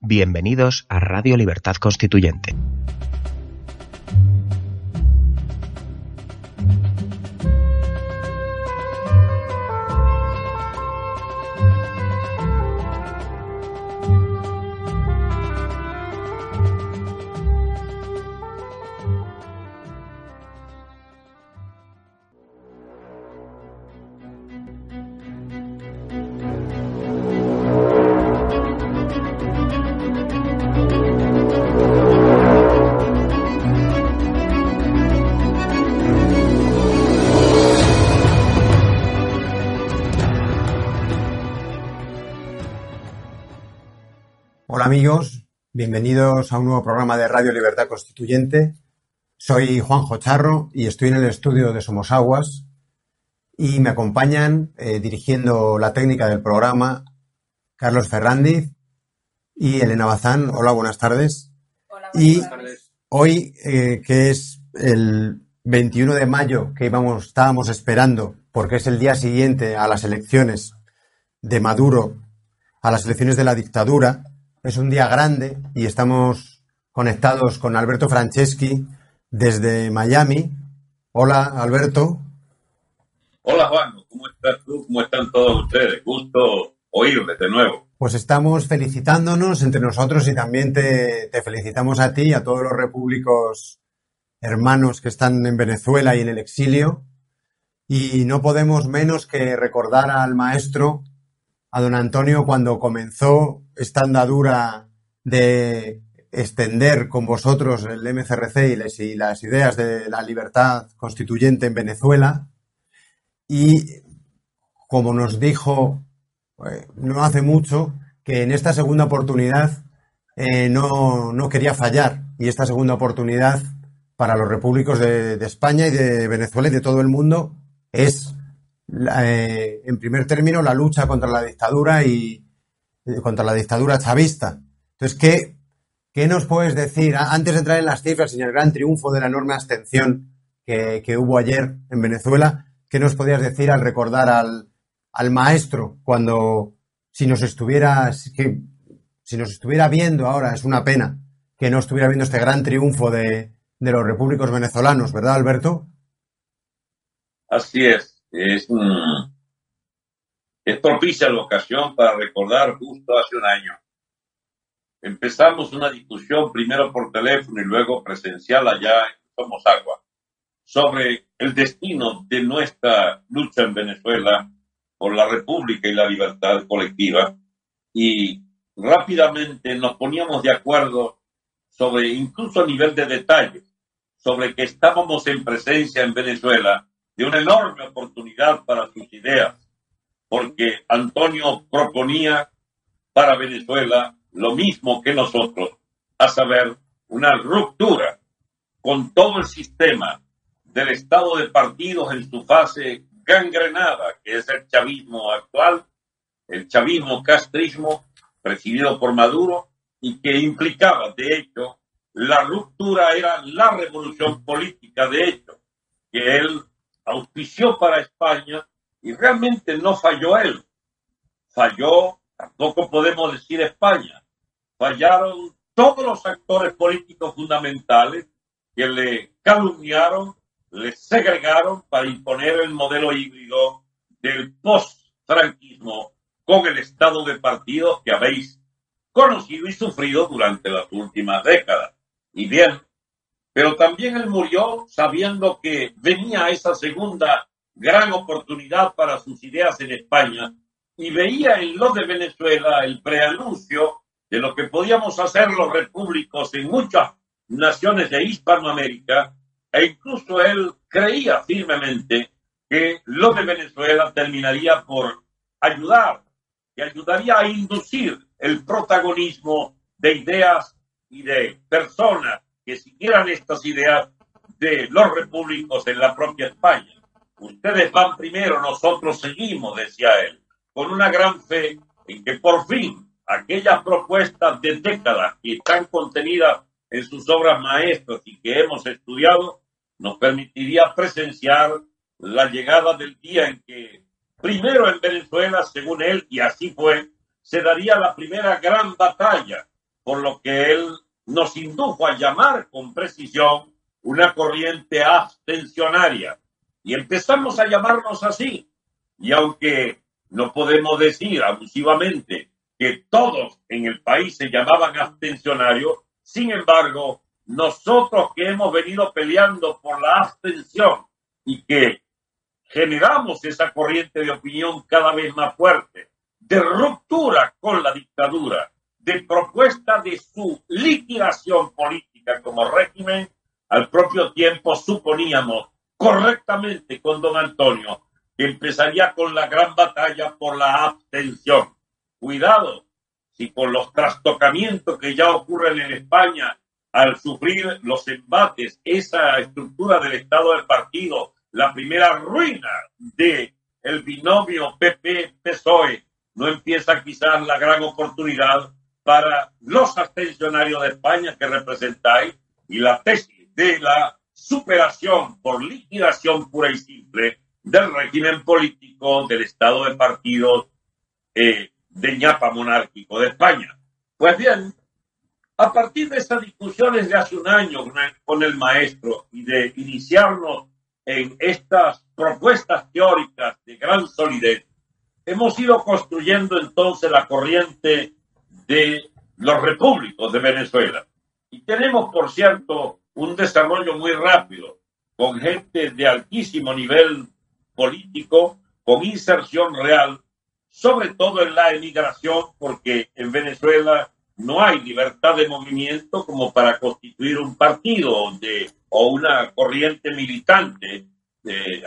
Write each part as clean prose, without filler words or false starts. Bienvenidos a Radio Libertad Constituyente. Amigos, bienvenidos a un nuevo programa de Radio Libertad Constituyente. Soy Juanjo Charro y estoy en el estudio de Somos Aguas y me acompañan dirigiendo la técnica del programa Carlos Ferrandiz y Elena Bazán. Hola, buenas tardes. Hola, buenas tardes. Hoy, que es el 21 de mayo que estábamos esperando, porque es el día siguiente a las elecciones de Maduro, a las elecciones de la dictadura, es un día grande y estamos conectados con Alberto Franceschi desde Miami. Hola, Alberto. Hola, Juan. ¿Cómo estás tú? ¿Cómo están todos ustedes? Gusto oírles de nuevo. Pues estamos felicitándonos entre nosotros y también te felicitamos a ti y a todos los repúblicos hermanos que están en Venezuela y en el exilio. Y no podemos menos que recordar al maestro, a don Antonio, cuando comenzó esta andadura de extender con vosotros el MCRC y las ideas de la libertad constituyente en Venezuela. Y como nos dijo no hace mucho, que en esta segunda oportunidad no quería fallar. Y esta segunda oportunidad para los repúblicos de España y de Venezuela y de todo el mundo es, en primer término, la lucha contra la dictadura y contra la dictadura chavista. Entonces, ¿qué nos puedes decir? Antes de entrar en las cifras y el gran triunfo de la enorme abstención que hubo ayer en Venezuela, ¿qué nos podías decir al recordar al maestro cuando, si nos estuviera viendo ahora? Es una pena que no estuviera viendo este gran triunfo de los repúblicos venezolanos, ¿verdad, Alberto? Así es. Es propicia la ocasión para recordar justo hace un año. Empezamos una discusión primero por teléfono y luego presencial allá en Somos Aguas sobre el destino de nuestra lucha en Venezuela por la república y la libertad colectiva, y rápidamente nos poníamos de acuerdo sobre, incluso a nivel de detalle, sobre que estábamos en presencia en Venezuela de una enorme oportunidad para sus ideas, porque Antonio proponía para Venezuela lo mismo que nosotros, a saber, una ruptura con todo el sistema del estado de partidos en su fase gangrenada, que es el chavismo actual, el chavismo-castrismo presidido por Maduro, y que implicaba, de hecho, la ruptura era la revolución política, de hecho, que él auspició para España. Y realmente no falló él, falló, tampoco podemos decir España, fallaron todos los actores políticos fundamentales que le calumniaron, le segregaron para imponer el modelo híbrido del post-franquismo con el estado de partidos que habéis conocido y sufrido durante las últimas décadas. Y bien, pero también él murió sabiendo que venía esa segunda gran oportunidad para sus ideas en España, y veía en lo de Venezuela el preanuncio de lo que podíamos hacer los repúblicos en muchas naciones de Hispanoamérica, e incluso él creía firmemente que lo de Venezuela terminaría por ayudar, que ayudaría a inducir el protagonismo de ideas y de personas que siguieran estas ideas de los repúblicos en la propia España. Ustedes van primero, nosotros seguimos, decía él, con una gran fe en que por fin aquellas propuestas de décadas que están contenidas en sus obras maestras y que hemos estudiado, nos permitiría presenciar la llegada del día en que primero en Venezuela, según él, y así fue, se daría la primera gran batalla por lo que él nos indujo a llamar con precisión una corriente abstencionaria. Y empezamos a llamarnos así. Y aunque no podemos decir abusivamente que todos en el país se llamaban abstencionarios, sin embargo, nosotros que hemos venido peleando por la abstención y que generamos esa corriente de opinión cada vez más fuerte, de ruptura con la dictadura, de propuesta de su liquidación política como régimen, al propio tiempo suponíamos correctamente con don Antonio que empezaría con la gran batalla por la abstención. Cuidado, si con los trastocamientos que ya ocurren en España al sufrir los embates, esa estructura del Estado del partido, la primera ruina del binomio PP-PSOE, no empieza quizás la gran oportunidad para los abstencionarios de España que representáis y la tesis de la superación por liquidación pura y simple del régimen político del Estado de partidos de ñapa monárquico de España. Pues bien, a partir de esas discusiones de hace un año con el maestro y de iniciarnos en estas propuestas teóricas de gran solidez, hemos ido construyendo entonces la corriente de los repúblicos de Venezuela. Y tenemos, por cierto, un desarrollo muy rápido, con gente de altísimo nivel político, con inserción real, sobre todo en la emigración, porque en Venezuela no hay libertad de movimiento como para constituir un partido o una corriente militante.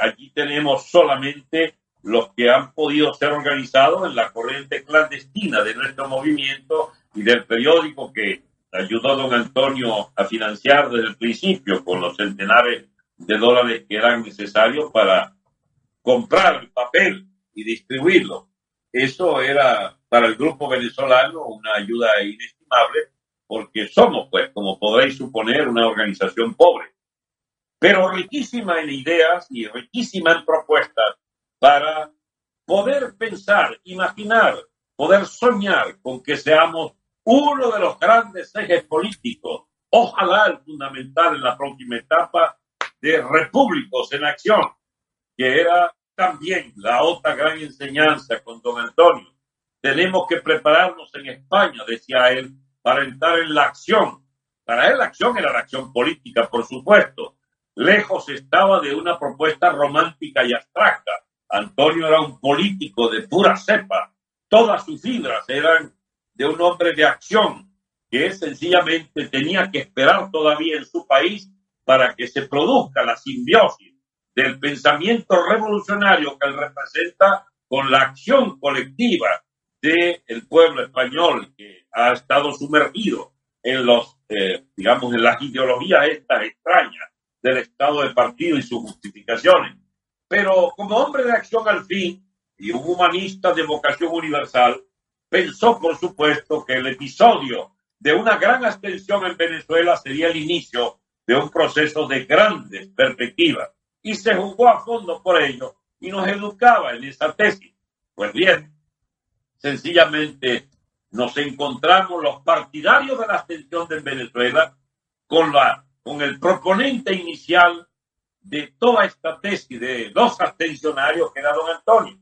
Allí tenemos solamente los que han podido ser organizados en la corriente clandestina de nuestro movimiento y del periódico que ayudó a don Antonio a financiar desde el principio con los centenares de dólares que eran necesarios para comprar el papel y distribuirlo. Eso era para el grupo venezolano una ayuda inestimable porque somos, pues, como podréis suponer, una organización pobre, pero riquísima en ideas y riquísima en propuestas para poder pensar, imaginar, poder soñar con que seamos uno de los grandes ejes políticos, ojalá el fundamental en la próxima etapa de Repúblicos en Acción, que era también la otra gran enseñanza con don Antonio. Tenemos que prepararnos en España, decía él, para entrar en la acción. Para él la acción era la acción política, por supuesto. Lejos estaba de una propuesta romántica y abstracta. Antonio era un político de pura cepa. Todas sus fibras eran de un hombre de acción que sencillamente tenía que esperar todavía en su país para que se produzca la simbiosis del pensamiento revolucionario que él representa con la acción colectiva del pueblo español que ha estado sumergido en los, en las ideologías estas extrañas del Estado de partido y sus justificaciones. Pero como hombre de acción al fin y un humanista de vocación universal, pensó, por supuesto, que el episodio de una gran abstención en Venezuela sería el inicio de un proceso de grandes perspectivas y se jugó a fondo por ello y nos educaba en esa tesis. Pues bien, sencillamente nos encontramos los partidarios de la abstención de Venezuela con el proponente inicial de toda esta tesis de los abstencionarios que era don Antonio.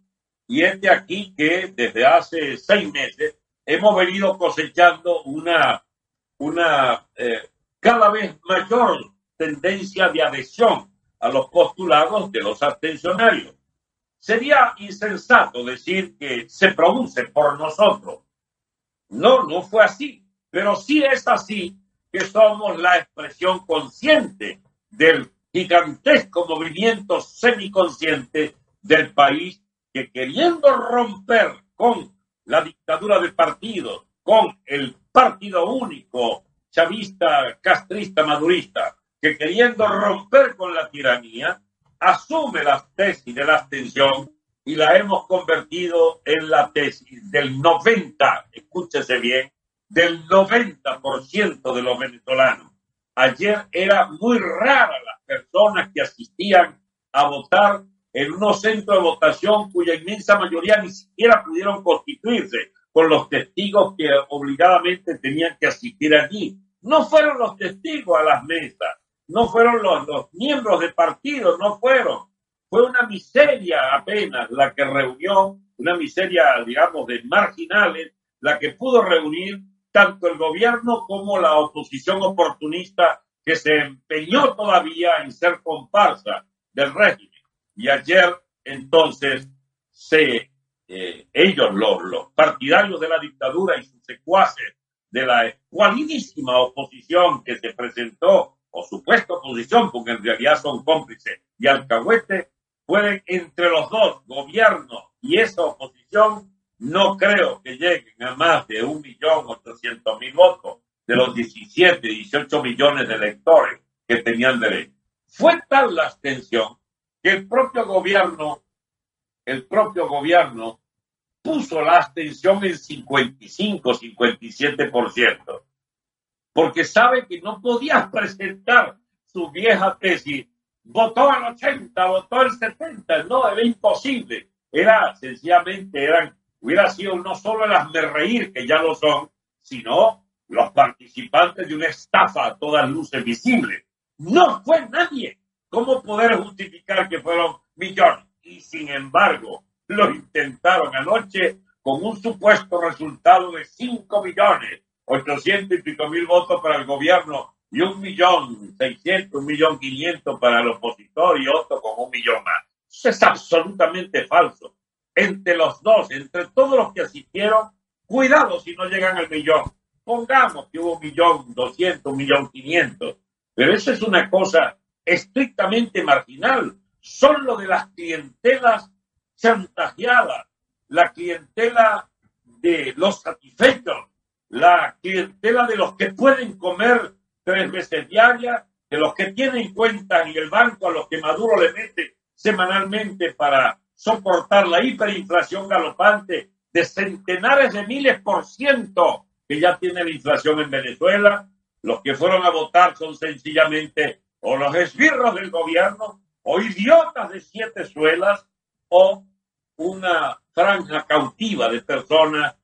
Y es de aquí que desde hace 6 meses hemos venido cosechando una cada vez mayor tendencia de adhesión a los postulados de los abstencionarios. Sería insensato decir que se produce por nosotros. No fue así, pero sí es así que somos la expresión consciente del gigantesco movimiento semiconsciente del país que, queriendo romper con la dictadura de partidos, con el partido único chavista, castrista, madurista, que queriendo romper con la tiranía, asume la tesis de la abstención y la hemos convertido en la tesis del 90, escúchese bien, del 90% de los venezolanos. Ayer era muy rara las personas que asistían a votar en unos centros de votación cuya inmensa mayoría ni siquiera pudieron constituirse con los testigos que obligadamente tenían que asistir allí. No fueron los testigos a las mesas, no fueron los miembros de partido, no fueron. Fue una miseria apenas la que reunió, una miseria, digamos, de marginales, la que pudo reunir tanto el gobierno como la oposición oportunista que se empeñó todavía en ser comparsa del régimen. Y ayer, entonces, ellos, los partidarios de la dictadura y sus secuaces de la escualidísima oposición que se presentó, o supuesta oposición, porque en realidad son cómplices y alcahuetes, pueden entre los dos, gobierno y esa oposición, no creo que lleguen a más de 1.800.000 votos de los 17, 18 millones de electores que tenían derecho. Fue tal la abstención que el propio gobierno puso la abstención en 55, 57%, porque sabe que no podía presentar su vieja tesis. Votó al 80, votó al 70, no, era imposible. Hubiera sido no solo el hazmerreír, que ya lo son, sino los participantes de una estafa a todas luces visible. No fue nadie. ¿Cómo poder justificar que fueron millones? Y sin embargo, lo intentaron anoche con un supuesto resultado de 5.800.000 votos para el gobierno y 1.600.000, 1.500.000 para el opositor y otro con 1.000.000 más. Eso es absolutamente falso. Entre los dos, entre todos los que asistieron, cuidado si no llegan al 1.000.000. Pongamos que hubo 1.200.000, 1.500.000, pero eso es una cosa estrictamente marginal. Son lo de las clientelas chantajeadas, la clientela de los satisfechos, la clientela de los que pueden comer 3 veces diarias, de los que tienen cuenta en el banco a los que Maduro le mete semanalmente para soportar la hiperinflación galopante de centenares de miles por ciento que ya tiene la inflación en Venezuela. Los que fueron a votar son sencillamente o los esbirros del gobierno, o idiotas de 7 suelas, o una franja cautiva de personas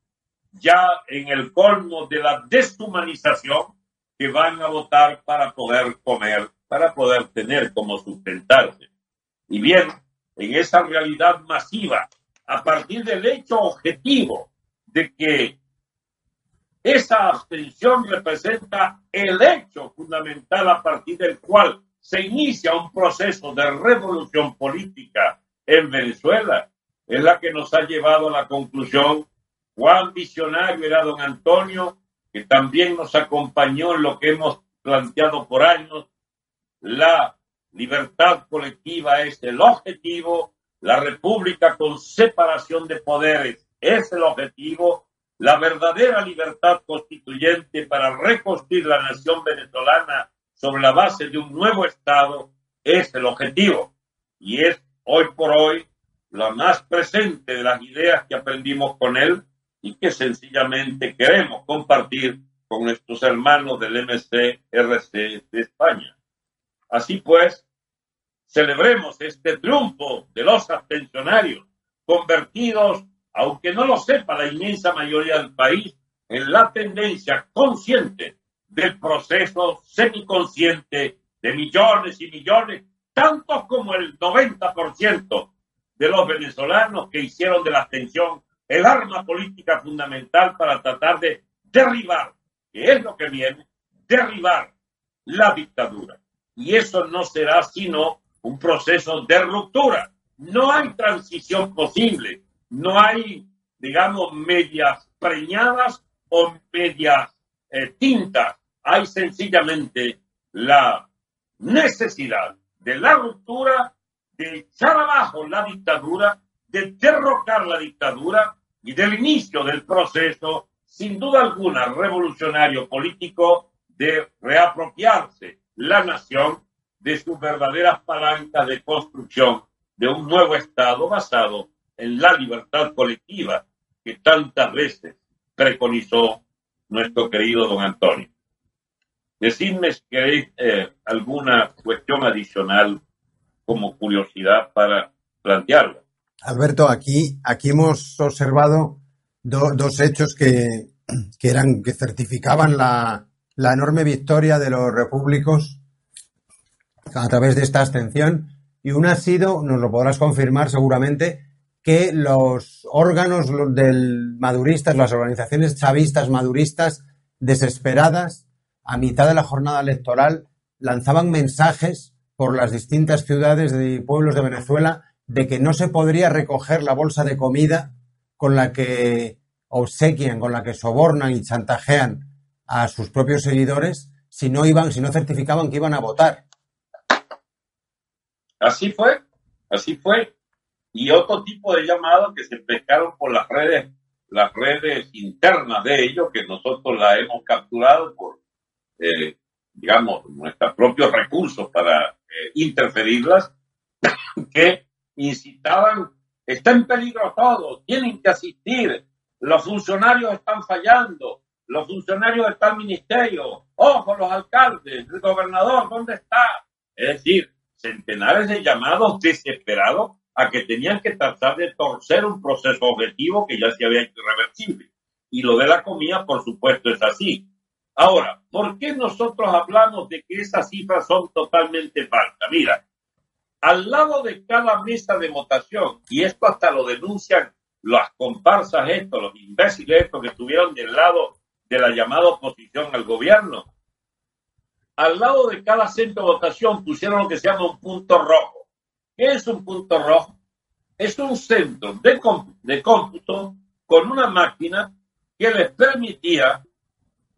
ya en el colmo de la deshumanización que van a votar para poder comer, para poder tener como sustentarse. Y bien, en esa realidad masiva, a partir del hecho objetivo de que esa abstención representa el hecho fundamental a partir del cual se inicia un proceso de revolución política en Venezuela, es la que nos ha llevado a la conclusión cuán visionario era don Antonio, que también nos acompañó en lo que hemos planteado por años. La libertad colectiva es el objetivo, la república con separación de poderes es el objetivo, la verdadera libertad constituyente para reconstruir la nación venezolana sobre la base de un nuevo Estado es el objetivo, y es hoy por hoy la más presente de las ideas que aprendimos con él y que sencillamente queremos compartir con nuestros hermanos del MCRC de España. Así pues, celebremos este triunfo de los abstencionarios, convertidos, aunque no lo sepa la inmensa mayoría del país, en la tendencia consciente del proceso semiconsciente de millones y millones, tantos como el 90% de los venezolanos que hicieron de la abstención el arma política fundamental para tratar de derribar, que es lo que viene, derribar la dictadura. Y eso no será sino un proceso de ruptura. No hay transición posible, no hay, digamos, medias preñadas o medias tintas. Hay sencillamente la necesidad de la ruptura, de echar abajo la dictadura, de derrocar la dictadura y del inicio del proceso, sin duda alguna, revolucionario político de reapropiarse la nación de sus verdaderas palancas de construcción de un nuevo Estado basado en la libertad colectiva que tantas veces preconizó nuestro querido don Antonio. Decidme si queréis alguna cuestión adicional como curiosidad para plantearla. Alberto, aquí hemos observado dos hechos que certificaban la enorme victoria de los repúblicos a través de esta abstención, y una ha sido, nos lo podrás confirmar seguramente, que los órganos del maduristas, las organizaciones chavistas maduristas, desesperadas, a mitad de la jornada electoral, lanzaban mensajes por las distintas ciudades y pueblos de Venezuela de que no se podría recoger la bolsa de comida con la que obsequian, con la que sobornan y chantajean a sus propios seguidores si no certificaban que iban a votar. Así fue. Y otro tipo de llamado que se pescaron por las redes internas de ellos, que nosotros la hemos capturado por, nuestros propios recursos para interferirlas, que incitaban, está en peligro todo, tienen que asistir, los funcionarios están fallando, los funcionarios están en el ministerio, ojo, los alcaldes, el gobernador, ¿dónde está? Es decir, centenares de llamados desesperados a que tenían que tratar de torcer un proceso objetivo que ya se había hecho irreversible. Y lo de la comida, por supuesto, es así. Ahora, ¿por qué nosotros hablamos de que esas cifras son totalmente falsas? Mira, al lado de cada mesa de votación, y esto hasta lo denuncian las comparsas estos, los imbéciles estos que estuvieron del lado de la llamada oposición al gobierno, al lado de cada centro de votación pusieron lo que se llama un punto rojo. ¿Qué es un punto rojo? Es un centro de cómputo con una máquina que les permitía.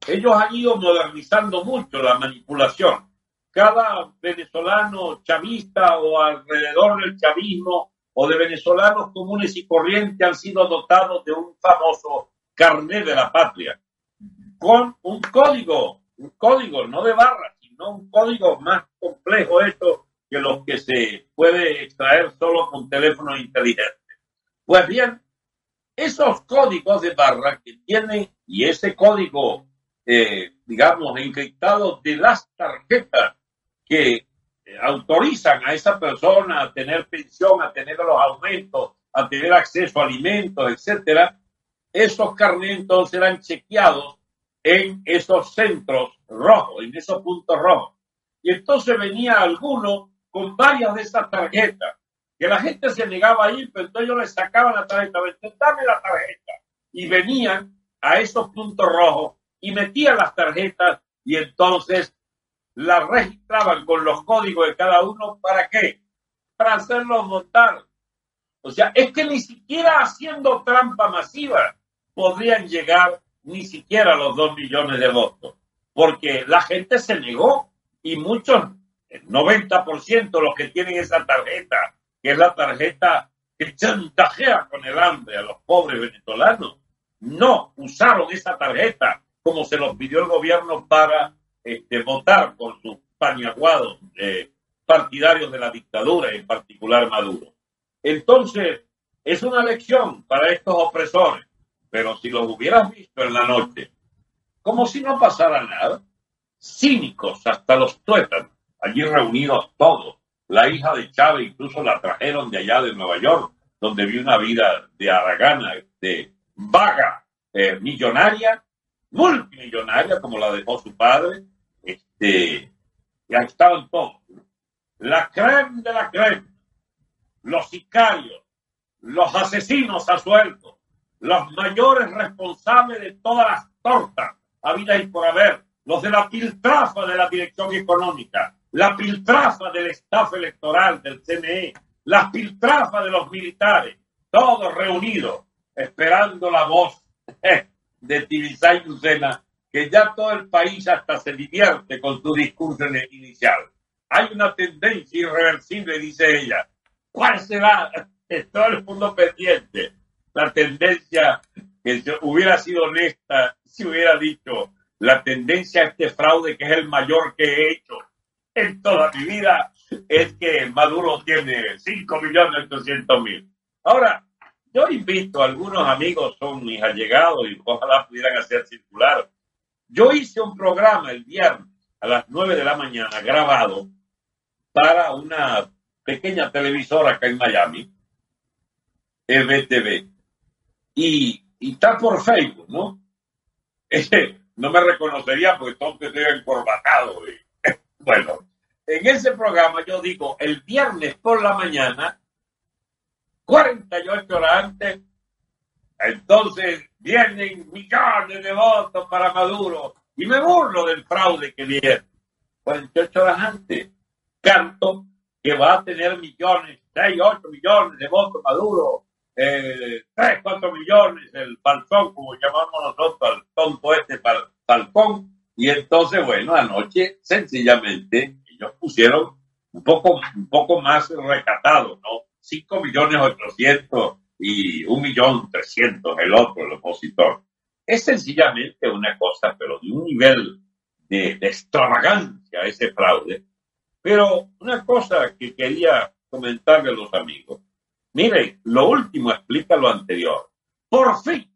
Ellos han ido modernizando mucho la manipulación. Cada venezolano chavista o alrededor del chavismo o de venezolanos comunes y corrientes han sido dotados de un famoso carnet de la patria con un código no de barras, sino un código más complejo esto que los que se puede extraer solo con teléfonos inteligentes. Pues bien, esos códigos de barras que tienen y ese código encriptados de las tarjetas que autorizan a esa persona a tener pensión, a tener los aumentos, a tener acceso a alimentos, etcétera. Esos carnets entonces eran chequeados en esos centros rojos, en esos puntos rojos. Y entonces venía alguno con varias de esas tarjetas, que la gente se negaba a ir, pero entonces yo les sacaba la tarjeta, dame la tarjeta, y venían a esos puntos rojos y metían las tarjetas y entonces las registraban con los códigos de cada uno. ¿Para qué? Para hacerlos votar. O sea, es que ni siquiera haciendo trampa masiva podrían llegar ni siquiera los 2 millones de votos, porque la gente se negó y muchos, el 90% de los que tienen esa tarjeta, que es la tarjeta que chantajea con el hambre a los pobres venezolanos, no usaron esa tarjeta como se los pidió el gobierno para votar con sus paniaguados partidarios de la dictadura, en particular Maduro. Entonces, es una lección para estos opresores, pero si los hubieras visto en la noche, como si no pasara nada, cínicos hasta los tuétanos, allí reunidos todos, la hija de Chávez incluso la trajeron de allá de Nueva York, donde vi una vida de haragana, de vaga, millonaria, multimillonaria como la dejó su padre, ya estaban todos, la creme de la creme, los sicarios, los asesinos a sueldo, los mayores responsables de todas las tortas habidas y por haber, los de la piltrafa de la dirección económica, la piltrafa del staff electoral del CNE, las piltrafas de los militares, todos reunidos esperando la voz de Tibisay Lucena, que ya todo el país hasta se divierte con su discurso inicial. Hay una tendencia irreversible, dice ella. ¿Cuál será? Todo el mundo pendiente. La tendencia, que si hubiera sido honesta, si hubiera dicho, la tendencia a este fraude que es el mayor que he hecho en toda mi vida es que Maduro tiene 5.800.000. Ahora, yo invito a algunos amigos, son mis allegados y ojalá pudieran hacer circular. Yo hice un programa el viernes a las 9:00 a.m. grabado para una pequeña televisora acá en Miami, MTV. Y y está por Facebook, ¿no? No me reconocería porque todo que estoy encorbatado. Bueno, en ese programa yo digo, el viernes por la mañana, 48 horas antes, entonces vienen millones de votos para Maduro. Y me burlo del fraude que viene. 48 horas antes, canto que va a tener millones, 6, 8 millones de votos Maduro, 3, 4 millones el falcón, como llamamos nosotros al tonto este falcón. Y entonces, bueno, anoche sencillamente ellos pusieron un poco más recatado, ¿no? 5.800.000 y 1.300.000 el otro, el opositor. Es sencillamente una cosa, pero de un nivel de extravagancia ese fraude. Pero una cosa que quería comentarle a los amigos. Miren, lo último explica lo anterior. Por fin,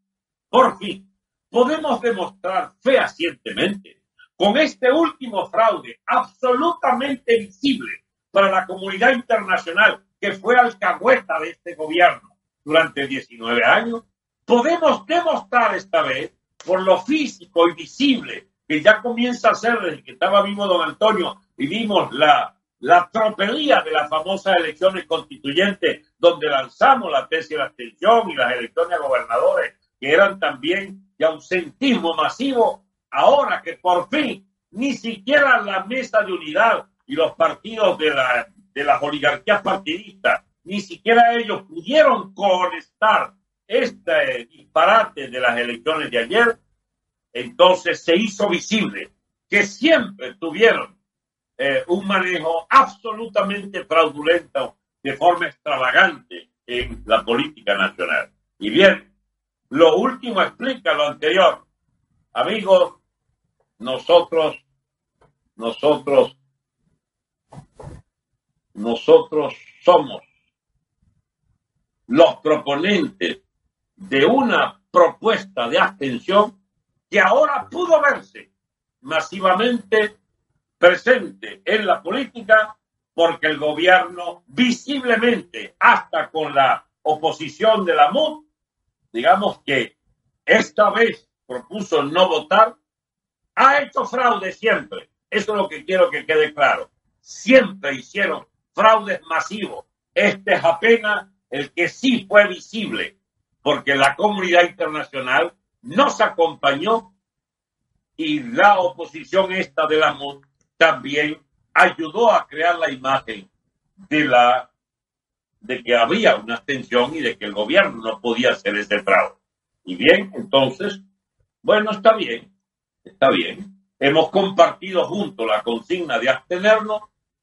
podemos demostrar fehacientemente con este último fraude absolutamente visible para la comunidad internacional que fue alcahueta de este gobierno durante 19 años, podemos demostrar esta vez, por lo físico y visible, que ya comienza a ser desde que estaba vivo don Antonio, y vimos la tropelía de las famosas elecciones constituyentes, donde lanzamos la tesis de la abstención y las elecciones a gobernadores, que eran también de ausentismo masivo, ahora que por fin ni siquiera la mesa de unidad y los partidos de las oligarquías partidistas, ni siquiera ellos pudieron conectar este disparate de las elecciones de ayer, entonces se hizo visible que siempre tuvieron un manejo absolutamente fraudulento de forma extravagante en la política nacional. Y bien, lo último explica lo anterior. Amigos, nosotros somos los proponentes de una propuesta de abstención que ahora pudo verse masivamente presente en la política porque el gobierno visiblemente, hasta con la oposición de la MUD, digamos que esta vez propuso no votar, ha hecho fraude siempre. Eso es lo que quiero que quede claro. Siempre hicieron fraudes masivos. Este es apenas el que sí fue visible, porque la comunidad internacional nos acompañó y la oposición esta de la MUD también ayudó a crear la imagen de que había una abstención y de que el gobierno no podía hacer ese fraude. Y bien, entonces, bueno, está bien. Hemos compartido juntos la consigna de abstenernos,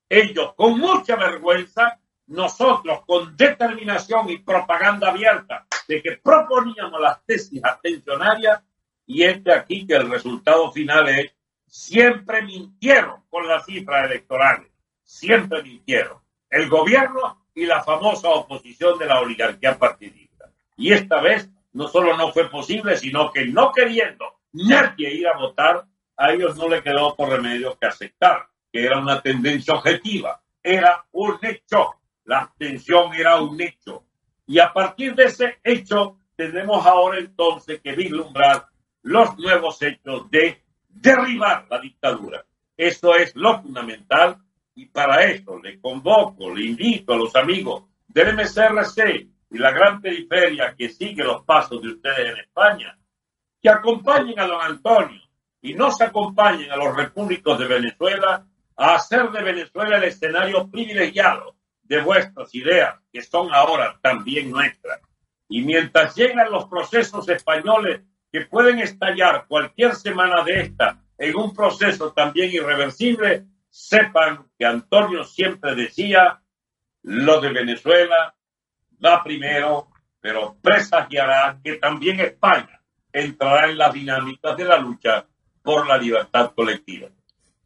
ellos con mucha vergüenza, nosotros con determinación y propaganda abierta de que proponíamos las tesis abstencionarias y aquí que el resultado final es siempre mintieron con las cifras electorales, siempre mintieron el gobierno y la famosa oposición de la oligarquía partidista. Y esta vez no solo no fue posible, sino que no queriendo nadie ir a votar, a ellos no le quedó por remedio que aceptar, que era una tendencia objetiva, era un hecho. La abstención era un hecho. Y a partir de ese hecho, tenemos ahora entonces que vislumbrar los nuevos hechos de derribar la dictadura. Eso es lo fundamental. Y para eso le convoco, le invito a los amigos del MCRC y la gran periferia que sigue los pasos de ustedes en España, que acompañen a don Antonio y nos acompañen a los repúblicos de Venezuela a hacer de Venezuela el escenario privilegiado de vuestras ideas, que son ahora también nuestras. Y mientras llegan los procesos españoles que pueden estallar cualquier semana de esta en un proceso también irreversible, sepan que Antonio siempre decía, lo de Venezuela va primero, pero presagiará que también España entrará en las dinámicas de la lucha por la libertad colectiva.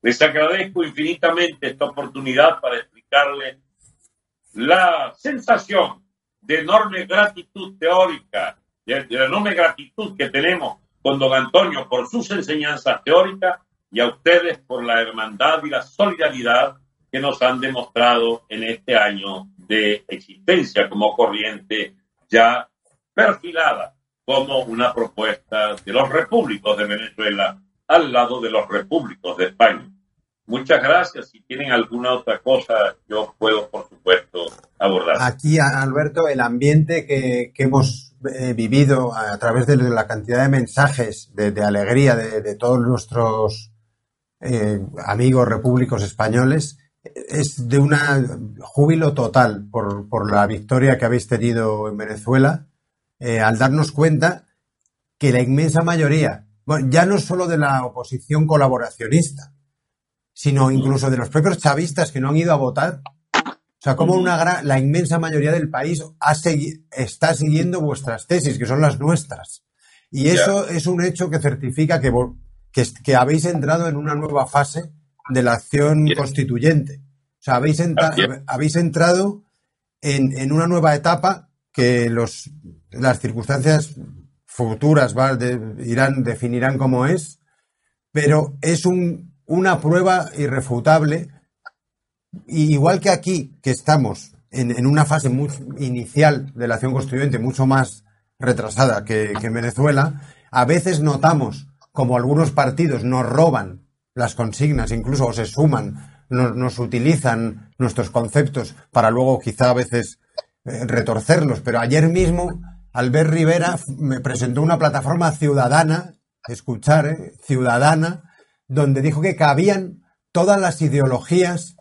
Les agradezco infinitamente esta oportunidad para explicarles la sensación de enorme gratitud teórica, de la enorme gratitud que tenemos con don Antonio por sus enseñanzas teóricas y a ustedes por la hermandad y la solidaridad que nos han demostrado en este año de existencia como corriente ya perfilada como una propuesta de los repúblicos de Venezuela al lado de los repúblicos de España. Muchas gracias. Si tienen alguna otra cosa, yo puedo, por supuesto, abordar. Aquí, Alberto, el ambiente que hemos vivido a través de la cantidad de mensajes de alegría de todos nuestros amigos repúblicos españoles es de un júbilo total por la victoria que habéis tenido en Venezuela, al darnos cuenta que la inmensa mayoría, bueno, ya no solo de la oposición colaboracionista, sino incluso de los propios chavistas que no han ido a votar. O sea, como la inmensa mayoría del país está siguiendo vuestras tesis, que son las nuestras. Y eso es un hecho que certifica que habéis entrado en una nueva fase de la acción constituyente. O sea, habéis entrado en una nueva etapa que las circunstancias futuras definirán cómo es, pero es una prueba irrefutable, y igual que aquí, que estamos en una fase muy inicial de la acción constituyente, mucho más retrasada que en Venezuela, a veces notamos como algunos partidos nos roban las consignas, incluso o se suman, nos utilizan nuestros conceptos para luego quizá a veces retorcerlos. Pero ayer mismo Albert Rivera me presentó una plataforma ciudadana, ciudadana, donde dijo que cabían todas las ideologías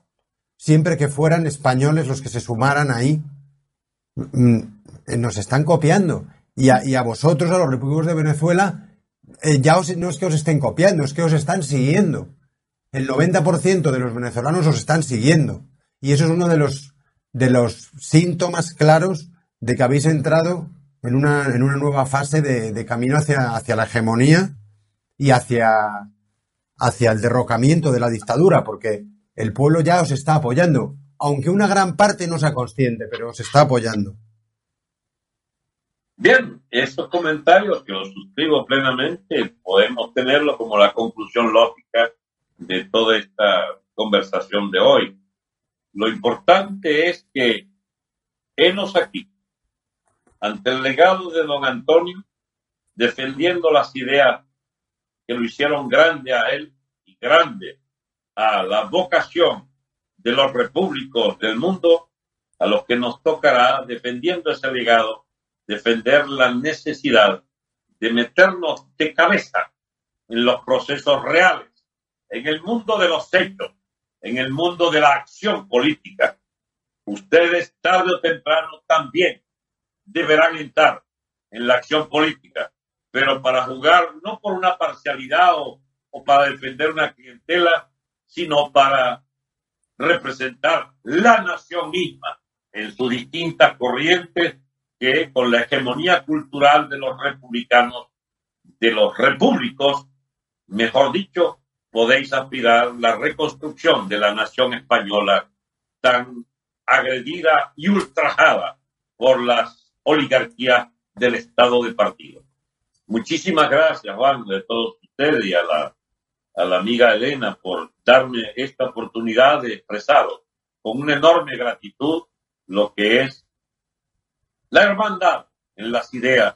siempre que fueran españoles los que se sumaran ahí. Nos están copiando. Y a vosotros, a los republicanos de Venezuela, no es que os estén copiando, es que os están siguiendo. El 90% de los venezolanos os están siguiendo. Y eso es uno de los síntomas claros de que habéis entrado en una nueva fase de camino hacia la hegemonía y hacia el derrocamiento de la dictadura, porque el pueblo ya os está apoyando, aunque una gran parte no sea consciente, pero os está apoyando. Bien, estos comentarios, que los suscribo plenamente, podemos tenerlo como la conclusión lógica de toda esta conversación de hoy. Lo importante es que henos aquí, ante el legado de don Antonio, defendiendo las ideas que lo hicieron grande a él y grande a la vocación de los repúblicos del mundo, a los que nos tocará, defendiendo ese legado, defender la necesidad de meternos de cabeza en los procesos reales, en el mundo de los hechos, en el mundo de la acción política. Ustedes tarde o temprano también deberán entrar en la acción política, pero para jugar no por una parcialidad o para defender una clientela, sino para representar la nación misma en sus distintas corrientes que, con la hegemonía cultural de los republicanos, de los repúblicos, mejor dicho, podéis aspirar a la reconstrucción de la nación española tan agredida y ultrajada por las oligarquías del Estado de partido. Muchísimas gracias, Juan, de todos ustedes, y a la amiga Elena por darme esta oportunidad de expresaros con una enorme gratitud lo que es la hermandad en las ideas,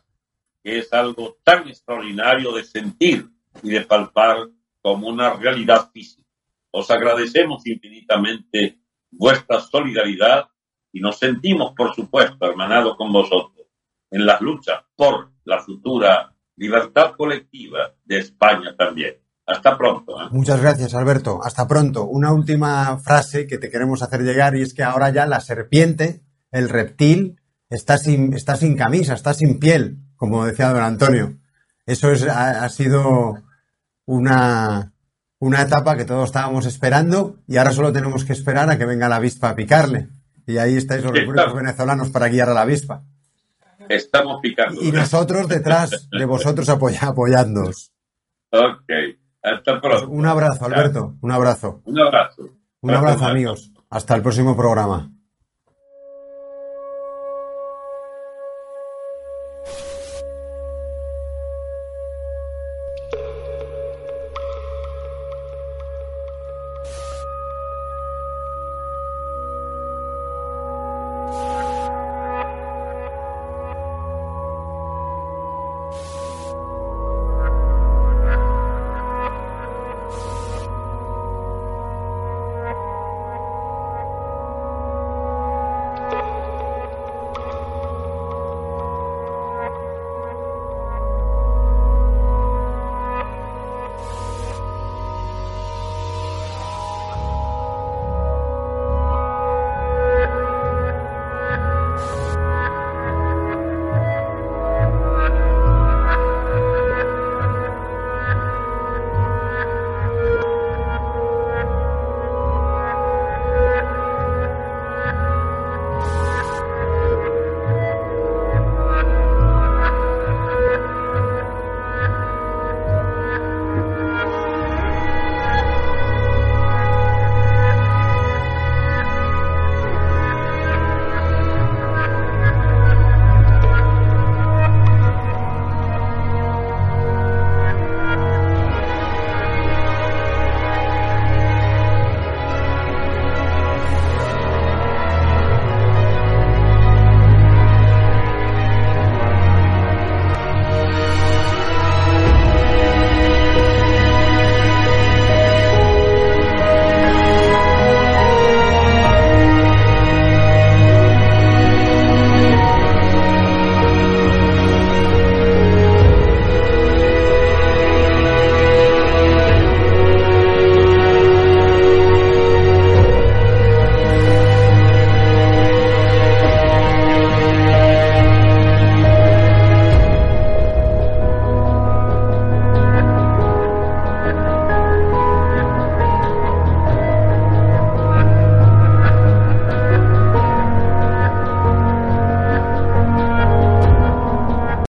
que es algo tan extraordinario de sentir y de palpar como una realidad física. Os agradecemos infinitamente vuestra solidaridad y nos sentimos, por supuesto, hermanados con vosotros en las luchas por la futura libertad colectiva de España también. Hasta pronto. Muchas gracias, Alberto. Hasta pronto. Una última frase que te queremos hacer llegar, y es que ahora ya la serpiente, el reptil, está sin camisa, está sin piel, como decía don Antonio. Eso ha sido una etapa que todos estábamos esperando, y ahora solo tenemos que esperar a que venga la avispa a picarle. Y ahí estáis los recursos venezolanos para guiar a la avispa. Estamos picando. Y nosotros detrás de vosotros apoyándoos. Ok, hasta pronto. Un abrazo, Alberto. Un abrazo. Un abrazo, amigos. Hasta el próximo programa.